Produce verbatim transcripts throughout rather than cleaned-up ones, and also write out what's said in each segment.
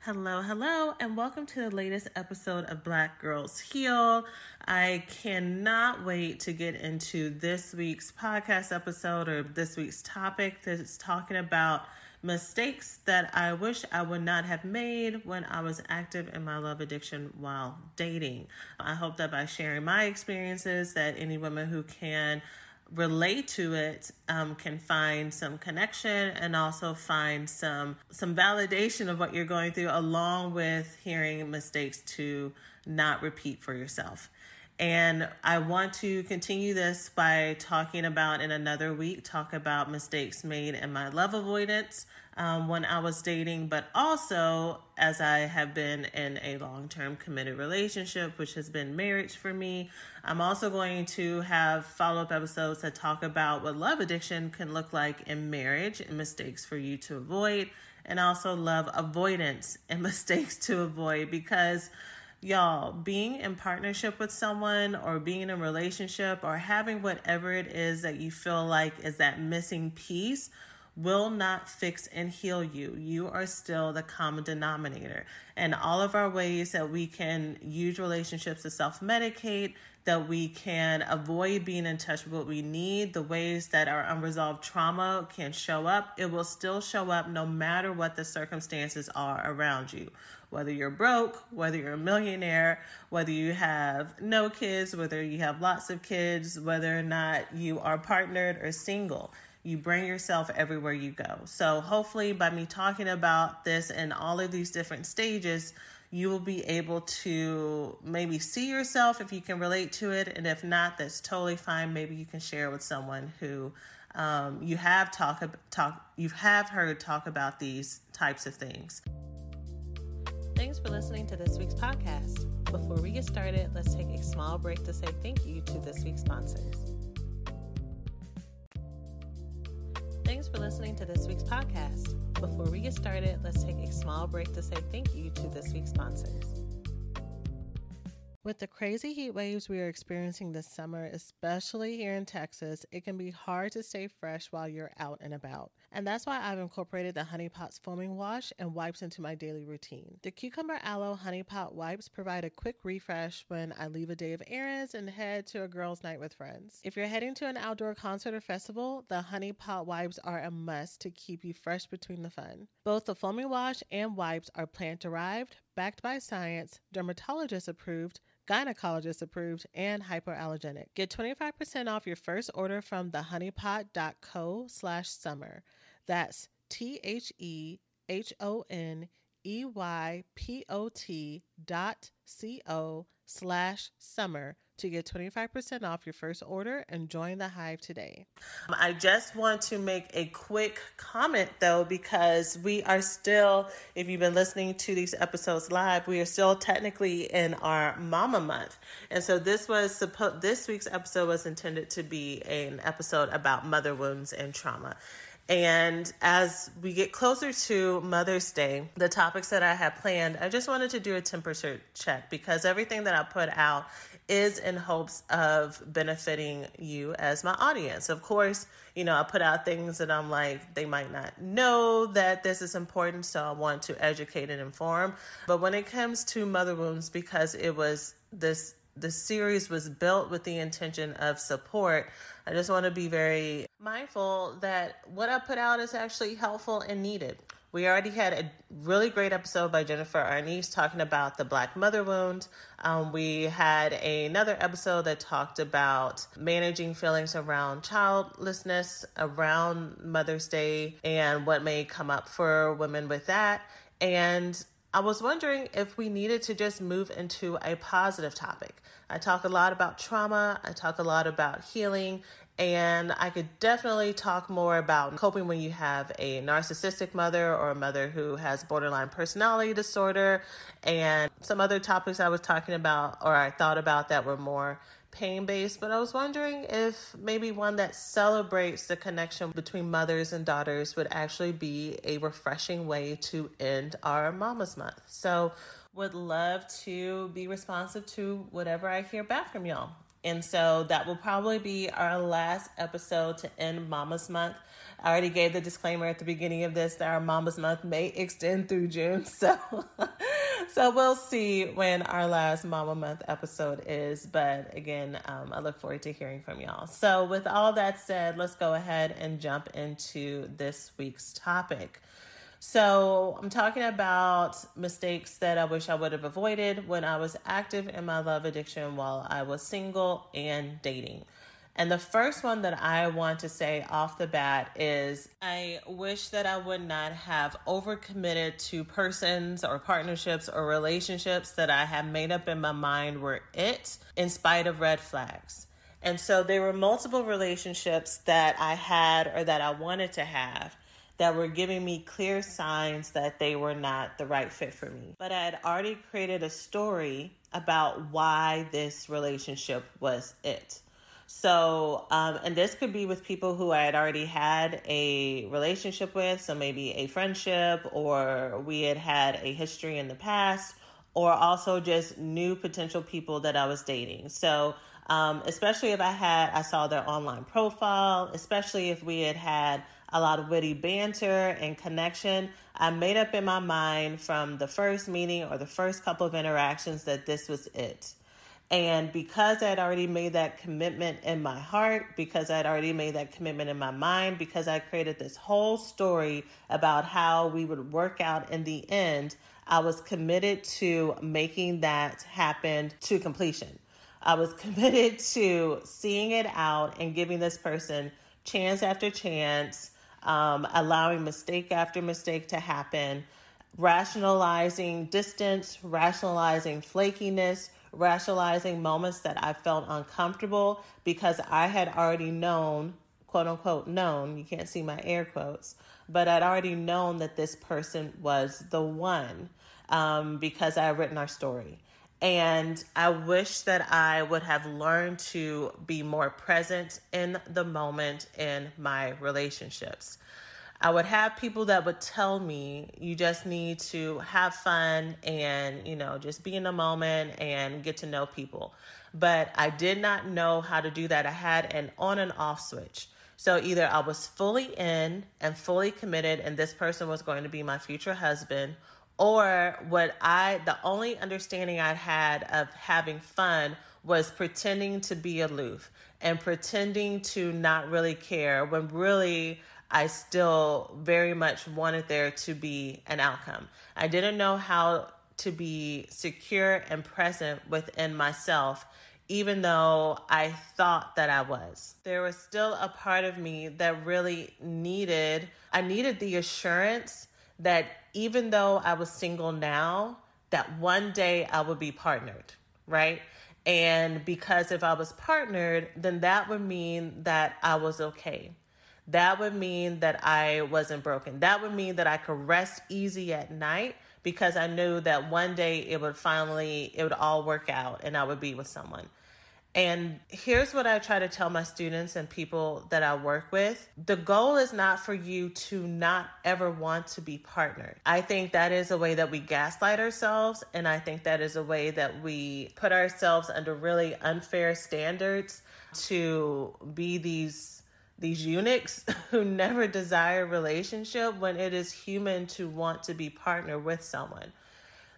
Hello, hello, and welcome to the latest episode of Black Girls Heal. I cannot wait to get into this week's podcast episode or this week's topic that's talking about mistakes that I wish I would not have made when I was active in my love addiction while dating. I hope that by sharing my experiences that any women who can relate to it um, can find some connection and also find some some validation of what you're going through, along with hearing mistakes to not repeat for yourself. And I want to continue this by talking about, in another week, talk about mistakes made in my love avoidance um, when I was dating, but also as I have been in a long-term committed relationship, which has been marriage for me. I'm also going to have follow-up episodes that talk about what love addiction can look like in marriage and mistakes for you to avoid, and also love avoidance and mistakes to avoid, because y'all, being in partnership with someone or being in a relationship or having whatever it is that you feel like is that missing piece will not fix and heal you. You are still the common denominator. And all of our ways that we can use relationships to self-medicate, that we can avoid being in touch with what we need, the ways that our unresolved trauma can show up, it will still show up no matter what the circumstances are around you. Whether you're broke, whether you're a millionaire, whether you have no kids, whether you have lots of kids, whether or not you are partnered or single, you bring yourself everywhere you go. So hopefully by me talking about this and all of these different stages, you will be able to maybe see yourself if you can relate to it. And if not, that's totally fine. Maybe you can share with someone who um, you have talk, talk, you have heard talk about these types of things. Thanks for listening to this week's podcast. Before we get started, let's take a small break to say thank you to this week's sponsors. Thanks for listening to this week's podcast. Before we get started, let's take a small break to say thank you to this week's sponsors. With the crazy heat waves we are experiencing this summer, especially here in Texas, it can be hard to stay fresh while you're out and about. And that's why I've incorporated the Honey Pot's foaming wash and wipes into my daily routine. The Cucumber Aloe Honey Pot wipes provide a quick refresh when I leave a day of errands and head to a girls' night with friends. If you're heading to an outdoor concert or festival, the Honey Pot wipes are a must to keep you fresh between the fun. Both the foaming wash and wipes are plant-derived, backed by science, dermatologist approved, gynecologist approved, and hypoallergenic. Get twenty-five percent off your first order from thehoneypot.co slash summer. That's T-H-E-H-O-N-E-Y-P-O-T dot C-O slash summer to get twenty-five percent off your first order and join the hive today. I just want to make a quick comment though, because we are still, if you've been listening to these episodes live, we are still technically in our Mama Month. And so this was supposed, this week's episode was intended to be an episode about mother wounds and trauma. And as we get closer to Mother's Day, the topics that I had planned, I just wanted to do a temperature check, because everything that I put out is in hopes of benefiting you as my audience. Of course, you know, I put out things that I'm like, they might not know that this is important, so I want to educate and inform. But when it comes to mother wounds, because it was this, the series was built with the intention of support, I just want to be very mindful that what I put out is actually helpful and needed. We already had a really great episode by Jennifer Arnese talking about the Black mother wound. Um, we had another episode that talked about managing feelings around childlessness, around Mother's Day, and what may come up for women with that. And I was wondering if we needed to just move into a positive topic. I talk a lot about trauma. I talk a lot about healing. And I could definitely talk more about coping when you have a narcissistic mother or a mother who has borderline personality disorder, and some other topics I was talking about or I thought about that were more pain-based. But I was wondering if maybe one that celebrates the connection between mothers and daughters would actually be a refreshing way to end our Mama's Month. So would love to be responsive to whatever I hear back from y'all. And so that will probably be our last episode to end Mama's Month. I already gave the disclaimer at the beginning of this that our Mama's Month may extend through June. So, so we'll see when our last Mama Month episode is. But again, um, I look forward to hearing from y'all. So with all that said, let's go ahead and jump into this week's topic. So I'm talking about mistakes that I wish I would have avoided when I was active in my love addiction while I was single and dating. And the first one that I want to say off the bat is I wish that I would not have overcommitted to persons or partnerships or relationships that I had made up in my mind were it, in spite of red flags. And so there were multiple relationships that I had or that I wanted to have that were giving me clear signs that they were not the right fit for me. But I had already created a story about why this relationship was it. So, um, and this could be with people who I had already had a relationship with, so maybe a friendship, or we had had a history in the past, or also just new potential people that I was dating. So, um, especially if I had, I saw their online profile, especially if we had had a lot of witty banter and connection. I made up in my mind from the first meeting or the first couple of interactions that this was it. And because I had already made that commitment in my heart, because I had already made that commitment in my mind, because I created this whole story about how we would work out in the end, I was committed to making that happen to completion. I was committed to seeing it out and giving this person chance after chance, Um, allowing mistake after mistake to happen, rationalizing distance, rationalizing flakiness, rationalizing moments that I felt uncomfortable because I had already known, quote unquote, known, you can't see my air quotes, but I'd already known that this person was the one um, because I had written our story. And I wish that I would have learned to be more present in the moment in my relationships. I would have people that would tell me, you just need to have fun and, you know, just be in the moment and get to know people. But I did not know how to do that. I had an on and off switch. So either I was fully in and fully committed and this person was going to be my future husband, or what I, the only understanding I had of having fun was pretending to be aloof and pretending to not really care when really I still very much wanted there to be an outcome. I didn't know how to be secure and present within myself, even though I thought that I was. There was still a part of me that really needed, I needed the assurance that even though I was single now, that one day I would be partnered, right? And because if I was partnered, then that would mean that I was okay. That would mean that I wasn't broken. That would mean that I could rest easy at night because I knew that one day it would finally, it would all work out and I would be with someone. And here's what I try to tell my students and people that I work with. The goal is not for you to not ever want to be partnered. I think that is a way that we gaslight ourselves. And I think that is a way that we put ourselves under really unfair standards to be these, these eunuchs who never desire relationship when it is human to want to be partnered with someone.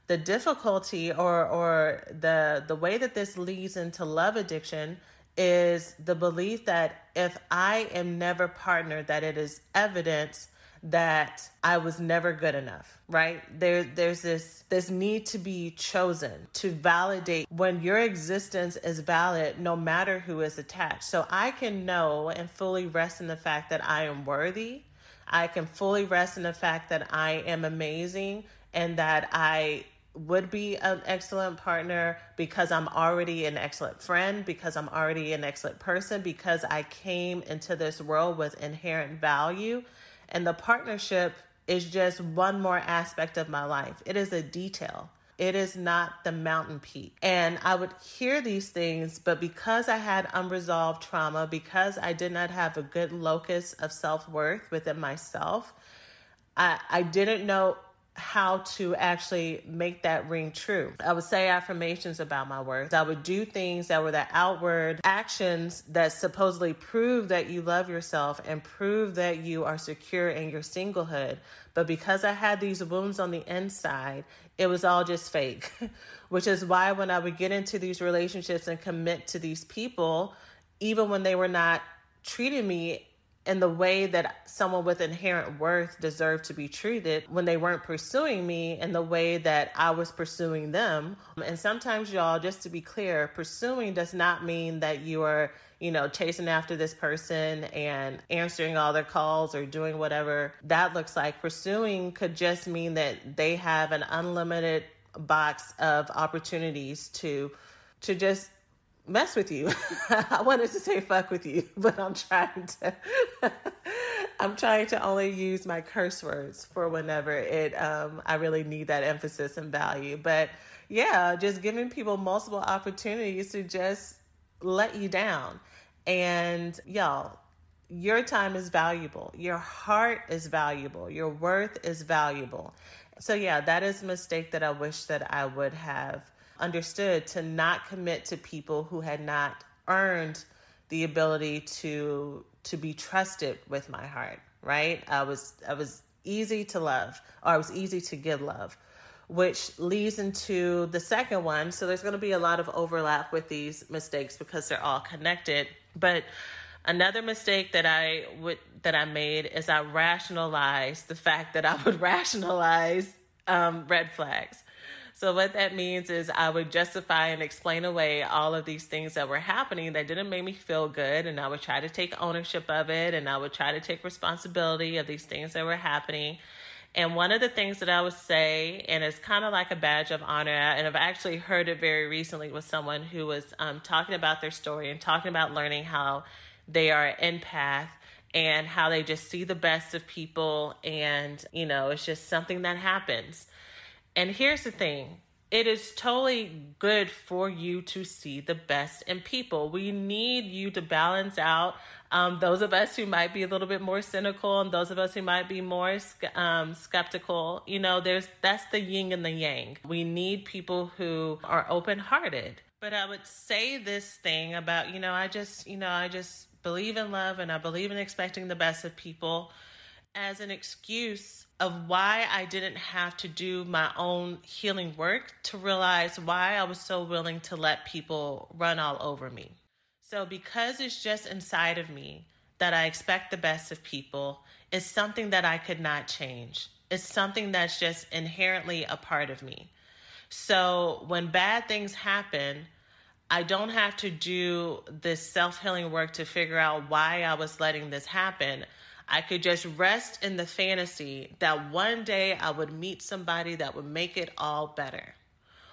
The difficulty or or the the way that this leads into love addiction is the belief that if I am never partnered, that it is evidence that I was never good enough, right? There, there's this, this need to be chosen, to validate when your existence is valid, no matter who is attached. So I can know and fully rest in the fact that I am worthy. I can fully rest in the fact that I am amazing and that I would be an excellent partner because I'm already an excellent friend, because I'm already an excellent person, because I came into this world with inherent value. And the partnership is just one more aspect of my life. It is a detail. It is not the mountain peak. And I would hear these things, but because I had unresolved trauma, because I did not have a good locus of self-worth within myself, I, I didn't know how to actually make that ring true. I would say affirmations about my worth. I would do things that were the outward actions that supposedly prove that you love yourself and prove that you are secure in your singlehood. But because I had these wounds on the inside, it was all just fake, which is why when I would get into these relationships and commit to these people, even when they were not treating me in the way that someone with inherent worth deserved to be treated, when they weren't pursuing me in the way that I was pursuing them. And sometimes, y'all, just to be clear, pursuing does not mean that you are, you know, chasing after this person and answering all their calls or doing whatever that looks like. Pursuing could just mean that they have an unlimited box of opportunities to, to just mess with you. I wanted to say fuck with you, but I'm trying to, I'm trying to only use my curse words for whenever it, um, I really need that emphasis and value. But yeah, just giving people multiple opportunities to just let you down. And y'all, your time is valuable. Your heart is valuable. Your worth is valuable. So yeah, that is a mistake that I wish that I would have understood, to not commit to people who had not earned the ability to to be trusted with my heart, right? I was I was easy to love, or I was easy to give love, which leads into the second one. So there's going to be a lot of overlap with these mistakes because they're all connected. But another mistake that I would that I made is I rationalized the fact that I would rationalize um, red flags. So what that means is I would justify and explain away all of these things that were happening that didn't make me feel good. And I would try to take ownership of it. And I would try to take responsibility of these things that were happening. And one of the things that I would say, and it's kind of like a badge of honor, and I've actually heard it very recently with someone who was um, talking about their story and talking about learning how they are an empath and how they just see the best of people. And, you know, it's just something that happens. And here's the thing, it is totally good for you to see the best in people. We need you to balance out um, those of us who might be a little bit more cynical and those of us who might be more um, skeptical. You know, there's that's the yin and the yang. We need people who are open-hearted. But I would say this thing about, you know, I just, you know, I just believe in love and I believe in expecting the best of people, as an excuse of why I didn't have to do my own healing work to realize why I was so willing to let people run all over me. So because it's just inside of me that I expect the best of people, it's something that I could not change. It's something that's just inherently a part of me. So when bad things happen, I don't have to do this self-healing work to figure out why I was letting this happen. I could just rest in the fantasy that one day I would meet somebody that would make it all better.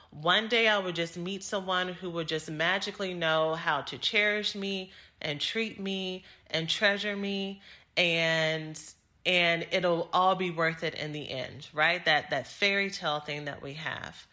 One day I would just meet someone who would just magically know how to cherish me and treat me and treasure me, and and it'll all be worth it in the end, right? That that fairy tale thing that we have.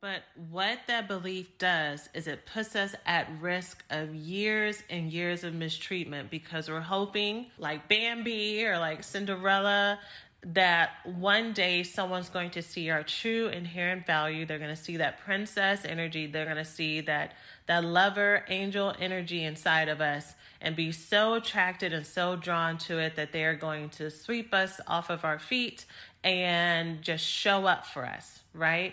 But what that belief does is it puts us at risk of years and years of mistreatment because we're hoping, like Bambi or like Cinderella, that one day someone's going to see our true inherent value. They're going to see that princess energy. They're going to see that, that lover angel energy inside of us and be so attracted and so drawn to it that they're going to sweep us off of our feet and just show up for us, right?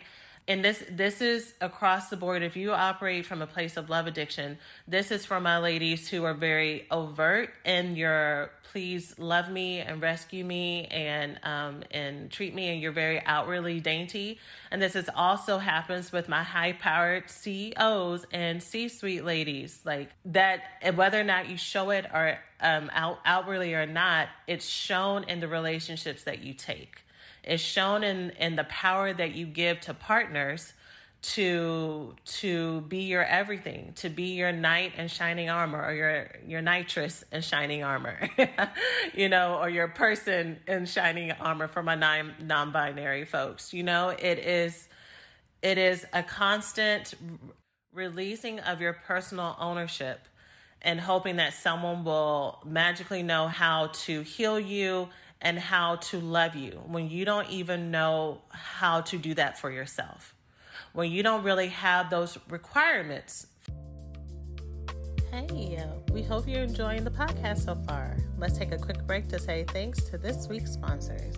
And this this is across the board. If you operate from a place of love addiction, this is for my ladies who are very overt in your please love me and rescue me and um and treat me, and you're very outwardly dainty. And this is also happens with my high-powered C E Os and C-suite ladies. Like that, whether or not you show it or um out, outwardly or not, it's shown in the relationships that you take. It's shown in, in the power that you give to partners to to be your everything, to be your knight in shining armor, or your, your nitrous in shining armor, you know, or your person in shining armor for my non, non-binary folks. You know, it is it is a constant releasing of your personal ownership and hoping that someone will magically know how to heal you and how to love you when you don't even know how to do that for yourself, when you don't really have those requirements. Hey, we hope you're enjoying the podcast so far. Let's take a quick break to say thanks to this week's sponsors.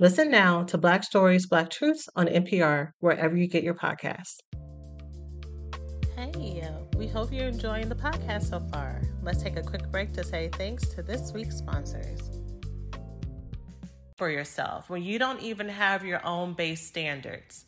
Listen now to Black Stories, Black Truths on N P R, wherever you get your podcasts. Hey, we hope you're enjoying the podcast so far. Let's take a quick break to say thanks to this week's sponsors. For yourself, when you don't even have your own base standards.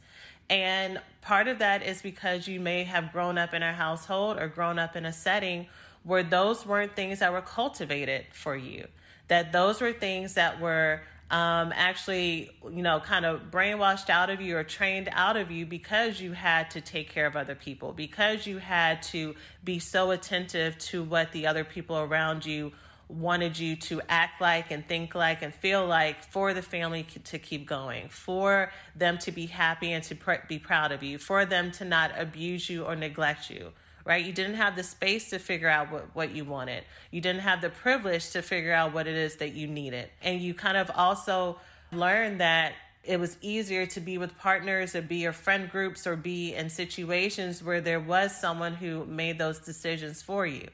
And part of that is because you may have grown up in a household or grown up in a setting where those weren't things that were cultivated for you, that those were things that were Um, actually, you know, kind of brainwashed out of you or trained out of you because you had to take care of other people, because you had to be so attentive to what the other people around you wanted you to act like and think like and feel like for the family to keep going, for them to be happy and to pr- be proud of you, for them to not abuse you or neglect you. Right? You didn't have the space to figure out what, what you wanted. You didn't have the privilege to figure out what it is that you needed. And you kind of also learned that it was easier to be with partners or be in friend groups or be in situations where there was someone who made those decisions for you.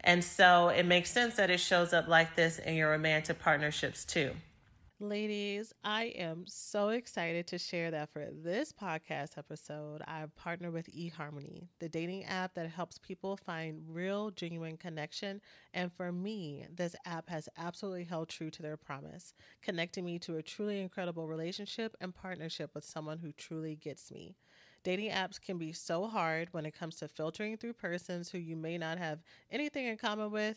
And so it makes sense that it shows up like this in your romantic partnerships too. Ladies, I am so excited to share that for this podcast episode, I've partnered with eHarmony, the dating app that helps people find real, genuine connection. And for me, this app has absolutely held true to their promise, connecting me to a truly incredible relationship and partnership with someone who truly gets me. Dating apps can be so hard when it comes to filtering through persons who you may not have anything in common with,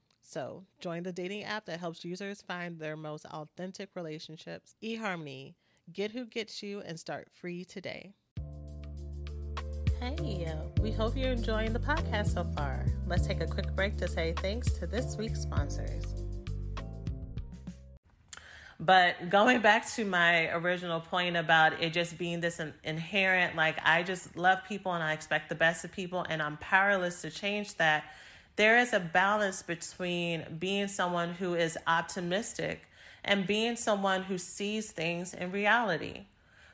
So, join the dating app that helps users find their most authentic relationships. eHarmony. Get who gets you and start free today. Hey, we hope you're enjoying the podcast so far. Let's take a quick break to say thanks to this week's sponsors. But going back to my original point about it just being this inherent, like I just love people and I expect the best of people and I'm powerless to change that. There is a balance between being someone who is optimistic and being someone who sees things in reality.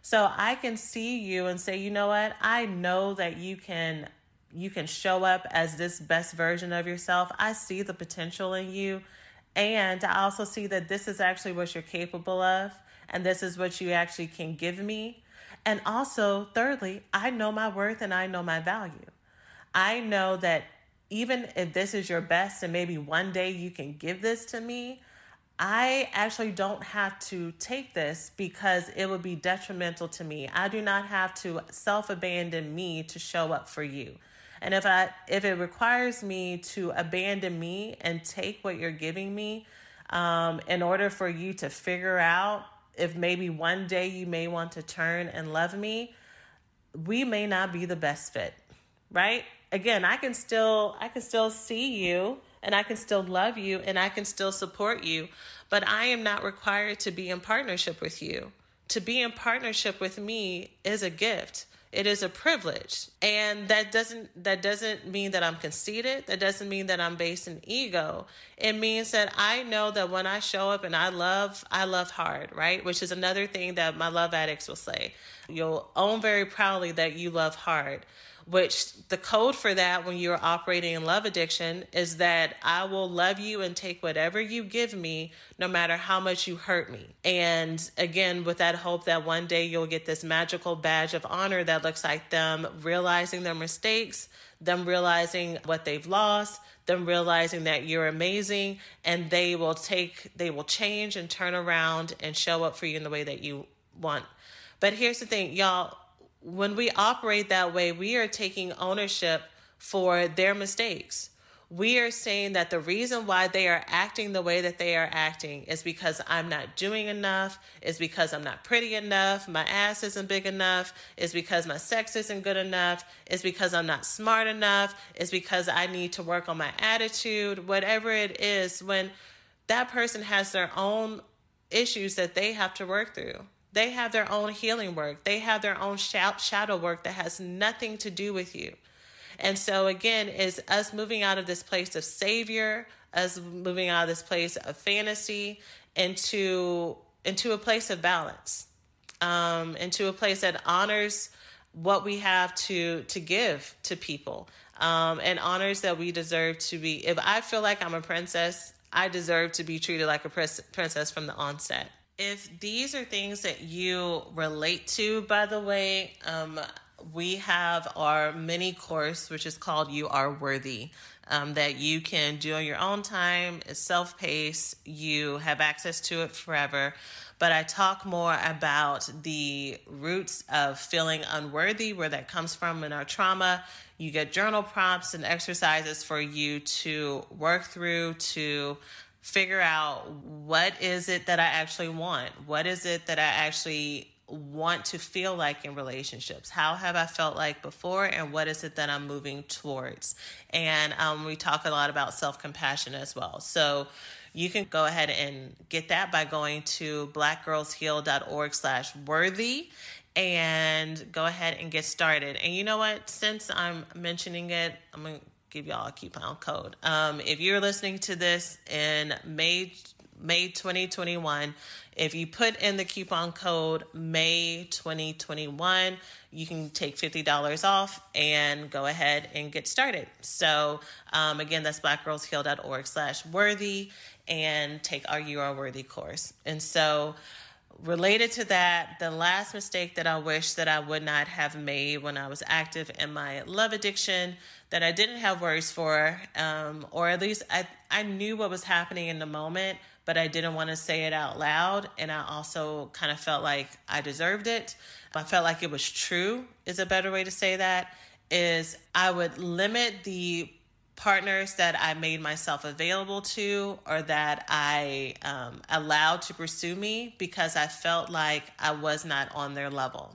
So I can see you and say, you know what? I know that you can you can show up as this best version of yourself. I see the potential in you. And I also see that this is actually what you're capable of. And this is what you actually can give me. And also, thirdly, I know my worth and I know my value. I know that even if this is your best and maybe one day you can give this to me, I actually don't have to take this because it would be detrimental to me. I do not have to self-abandon me to show up for you. And if I if it requires me to abandon me and take what you're giving me um, in order for you to figure out if maybe one day you may want to turn and love me, we may not be the best fit, right? Again, I can still I can still see you and I can still love you and I can still support you, but I am not required to be in partnership with you. To be in partnership with me is a gift. It is a privilege. And that doesn't that doesn't mean that I'm conceited. That doesn't mean that I'm based in ego. It means that I know that when I show up and I love, I love hard, right? Which is another thing that my love addicts will say. You'll own very proudly that you love hard, which the code for that when you're operating in love addiction is that I will love you and take whatever you give me, no matter how much you hurt me. And again, with that hope that one day you'll get this magical badge of honor that looks like them realizing their mistakes, them realizing what they've lost, them realizing that you're amazing, and they will take, they will change and turn around and show up for you in the way that you want. But here's the thing, y'all, when we operate that way, we are taking ownership for their mistakes. We are saying that the reason why they are acting the way that they are acting is because I'm not doing enough, is because I'm not pretty enough, my ass isn't big enough, is because my sex isn't good enough, is because I'm not smart enough, is because I need to work on my attitude, whatever it is, when that person has their own issues that they have to work through. They have their own healing work. They have their own shadow work that has nothing to do with you. And so again, is us moving out of this place of savior, us moving out of this place of fantasy into, into a place of balance, um, into a place that honors what we have to, to give to people, um, and honors that we deserve to be. If I feel like I'm a princess, I deserve to be treated like a princess from the onset. If these are things that you relate to, by the way, um, we have our mini course, which is called You Are Worthy, um, that you can do on your own time. It's self-paced. You have access to it forever. But I talk more about the roots of feeling unworthy, where that comes from in our trauma. You get journal prompts and exercises for you to work through, to figure out what is it that I actually want? What is it that I actually want to feel like in relationships? How have I felt like before? And what is it that I'm moving towards? And um, we talk a lot about self-compassion as well. So you can go ahead and get that by going to blackgirlsheal.org slash worthy and go ahead and get started. And you know what? Since I'm mentioning it, I'm going to give y'all a coupon code. Um, if you're listening to this in May, May twenty twenty-one, if you put in the coupon code May twenty twenty-one, you can take fifty dollars off and go ahead and get started. So um, again, that's blackgirlsheal.org slash worthy and take our You Are Worthy course. And so related to that, the last mistake that I wish that I would not have made when I was active in my love addiction that I didn't have words for, um, or at least I, I knew what was happening in the moment, but I didn't want to say it out loud. And I also kind of felt like I deserved it. I felt like it was true is a better way to say that, is I would limit the partners that I made myself available to or that I um, allowed to pursue me because I felt like I was not on their level.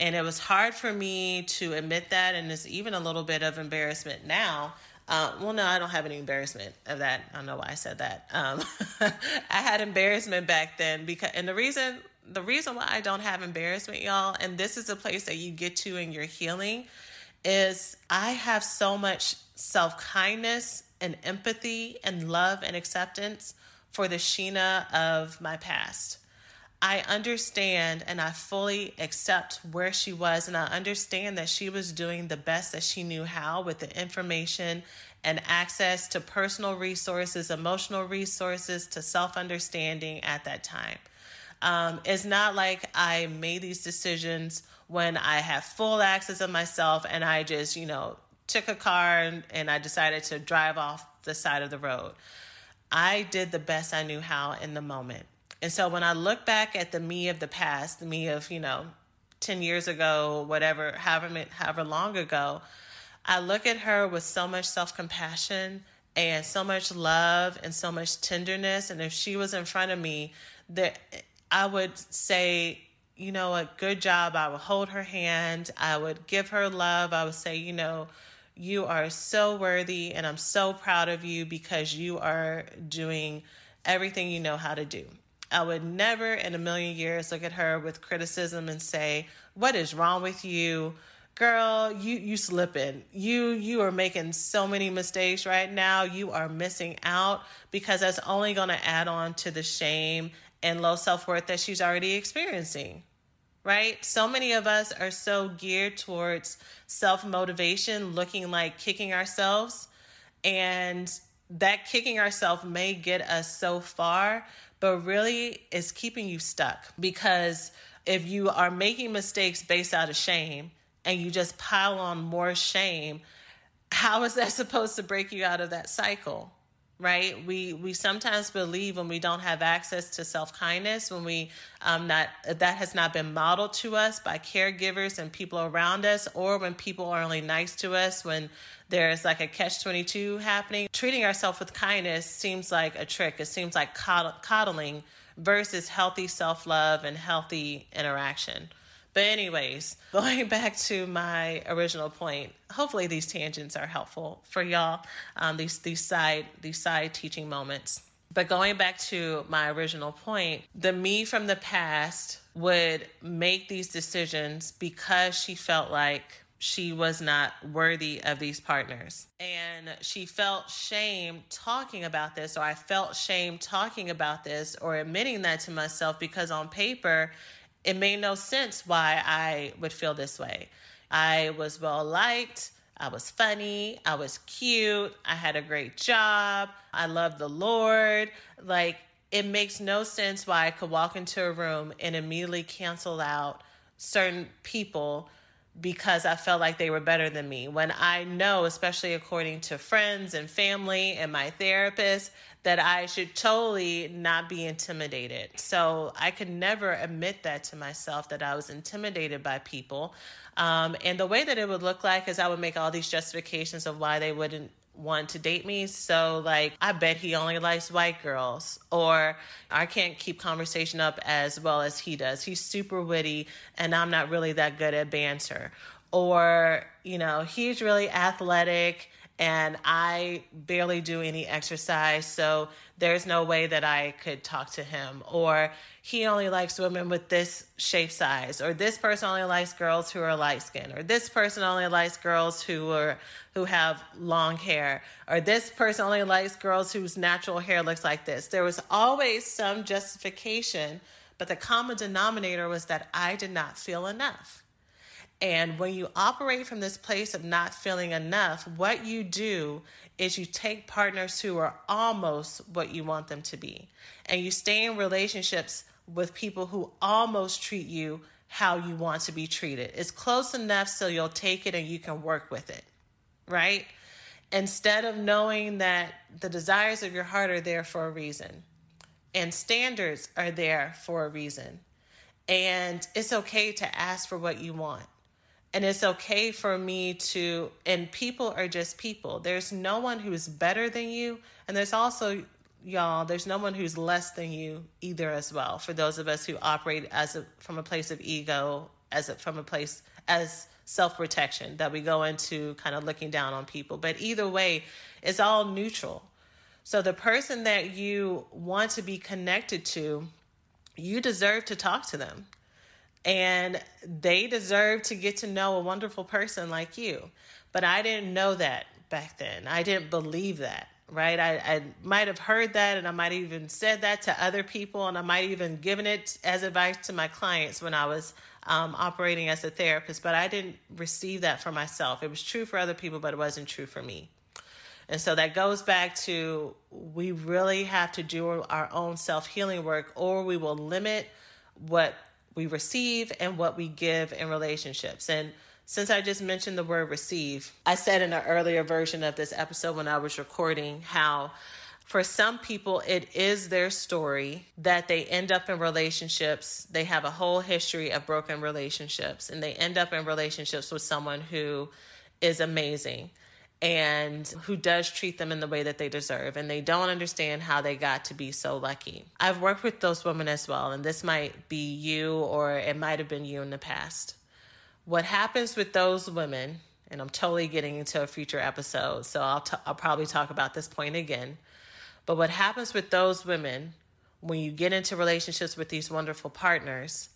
And it was hard for me to admit that. And it's even a little bit of embarrassment now. Uh, well, no, I don't have any embarrassment of that. I don't know why I said that. Um, I had embarrassment back then because, and the reason, the reason why I don't have embarrassment, y'all, and this is a place that you get to in your healing, is I have so much self-kindness and empathy and love and acceptance for the Sheena of my past. I understand and I fully accept where she was, and I understand that she was doing the best that she knew how with the information and access to personal resources, emotional resources, to self-understanding at that time. Um, it's not like I made these decisions when I have full access to myself and I just, you know, took a car and, and I decided to drive off the side of the road. I did the best I knew how in the moment. And so when I look back at the me of the past, the me of, you know, ten years ago, whatever, however, however long ago, I look at her with so much self-compassion and so much love and so much tenderness. And if she was in front of me, that I would say, you know, a good job. I would hold her hand. I would give her love. I would say, you know, you are so worthy and I'm so proud of you because you are doing everything you know how to do. I would never in a million years look at her with criticism and say, what is wrong with you? Girl, you you slipping. You you are making so many mistakes right now. You are missing out, because that's only going to add on to the shame and low self-worth that she's already experiencing, right? So many of us are so geared towards self-motivation, looking like kicking ourselves, and that kicking ourselves may get us so far, but really it's keeping you stuck, because if you are making mistakes based out of shame and you just pile on more shame, how is that supposed to break you out of that cycle, right? We we sometimes believe when we don't have access to self-kindness, when we um, not that has not been modeled to us by caregivers and people around us, or when people are only nice to us, when there's like a catch twenty-two happening. Treating ourselves with kindness seems like a trick. It seems like coddling versus healthy self-love and healthy interaction. But anyways, going back to my original point, hopefully these tangents are helpful for y'all, um, these these side these side teaching moments. But going back to my original point, the me from the past would make these decisions because she felt like she was not worthy of these partners. And she felt shame talking about this, or I felt shame talking about this or admitting that to myself, because on paper, it made no sense why I would feel this way. I was well-liked. I was funny. I was cute. I had a great job. I loved the Lord. Like, it makes no sense why I could walk into a room and immediately cancel out certain people because I felt like they were better than me, when I know, especially according to friends and family and my therapist, that I should totally not be intimidated. So I could never admit that to myself, that I was intimidated by people. Um, and the way that it would look like is I would make all these justifications of why they wouldn't want to date me. So like, I bet he only likes white girls, or I can't keep conversation up as well as he does. He's super witty and I'm not really that good at banter. Or, you know, he's really athletic and I barely do any exercise, so there's no way that I could talk to him. Or he only likes women with this shape size. Or this person only likes girls who are light-skinned. Or this person only likes girls who are who have long hair. Or this person only likes girls whose natural hair looks like this. There was always some justification, but the common denominator was that I did not feel enough. And when you operate from this place of not feeling enough, what you do is you take partners who are almost what you want them to be. And you stay in relationships with people who almost treat you how you want to be treated. It's close enough so you'll take it and you can work with it, right? Instead of knowing that the desires of your heart are there for a reason, and standards are there for a reason. And it's okay to ask for what you want. And it's okay for me to, and people are just people. There's no one who's better than you. And there's also, y'all, there's no one who's less than you either as well, for those of us who operate as a, from a place of ego as a, from a place as self-protection that we go into kind of looking down on people. But either way, it's all neutral. So the person that you want to be connected to, you deserve to talk to them. And they deserve to get to know a wonderful person like you. But I didn't know that back then. I didn't believe that, right? I, I might have heard that, and I might have even said that to other people, and I might have even given it as advice to my clients when I was um, operating as a therapist. But I didn't receive that for myself. It was true for other people, but it wasn't true for me. And so that goes back to, we really have to do our own self-healing work, or we will limit what we receive and what we give in relationships. And since I just mentioned the word receive, I said in an earlier version of this episode when I was recording how for some people it is their story that they end up in relationships. They have a whole history of broken relationships, and they end up in relationships with someone who is amazing and who does treat them in the way that they deserve, and they don't understand how they got to be so lucky. I've worked with those women as well, and this might be you, or it might have been you in the past. What happens with those women, and I'm totally getting into a future episode, so I'll, t- I'll probably talk about this point again, but what happens with those women when you get into relationships with these wonderful partners,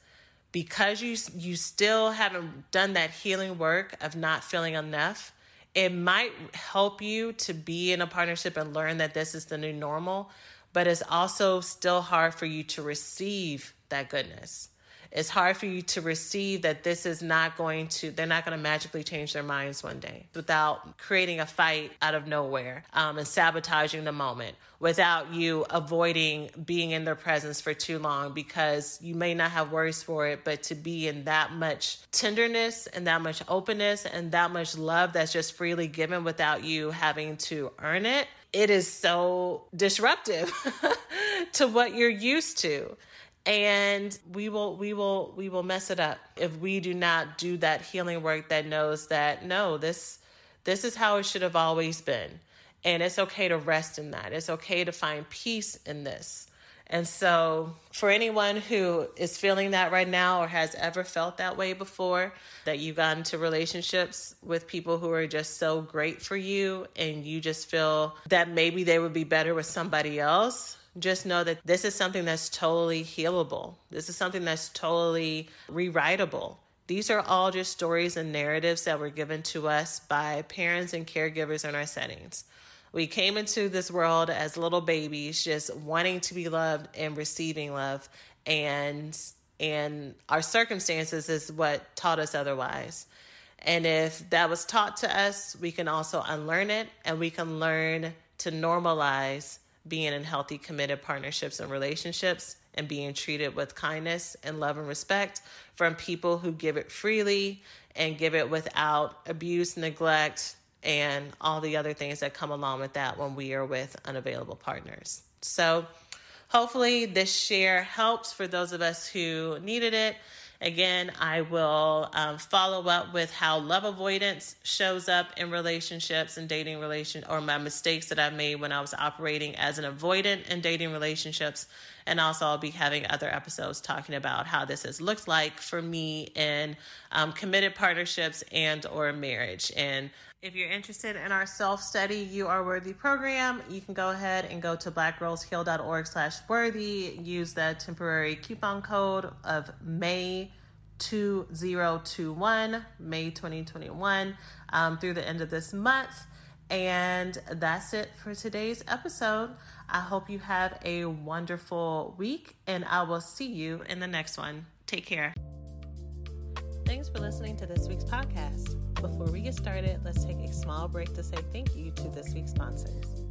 because you you still haven't done that healing work of not feeling enough, it might help you to be in a partnership and learn that this is the new normal, but it's also still hard for you to receive that goodness. It's hard for you to receive that this is not going to, they're not going to magically change their minds one day without creating a fight out of nowhere um, and sabotaging the moment, without you avoiding being in their presence for too long because you may not have words for it, but to be in that much tenderness and that much openness and that much love that's just freely given without you having to earn it, it is so disruptive to what you're used to. And we will, we will, we will mess it up if we do not do that healing work that knows that, no, this, this is how it should have always been. And it's okay to rest in that. It's okay to find peace in this. And so for anyone who is feeling that right now, or has ever felt that way before, that you got into relationships with people who are just so great for you, and you just feel that maybe they would be better with somebody else, just know that this is something that's totally healable. This is something that's totally rewritable. These are all just stories and narratives that were given to us by parents and caregivers in our settings. We came into this world as little babies, just wanting to be loved and receiving love. And, and our circumstances is what taught us otherwise. And if that was taught to us, we can also unlearn it, and we can learn to normalize being in healthy, committed partnerships and relationships, and being treated with kindness and love and respect from people who give it freely and give it without abuse, neglect, and all the other things that come along with that when we are with unavailable partners. So hopefully this share helps for those of us who needed it. Again, I will um, follow up with how love avoidance shows up in relationships and dating relation, or my mistakes that I made when I was operating as an avoidant in dating relationships. And also I'll be having other episodes talking about how this has looked like for me in um, committed partnerships and or marriage. And if you're interested in our self-study You Are Worthy program, you can go ahead and go to blackgirlsheal.org slash worthy. Use that temporary coupon code of May two thousand twenty-one, May twenty twenty-one, um, through the end of this month. And that's it for today's episode. I hope you have a wonderful week, and I will see you in the next one. Take care. Thanks for listening to this week's podcast. Before we get started, let's take a small break to say thank you to this week's sponsors.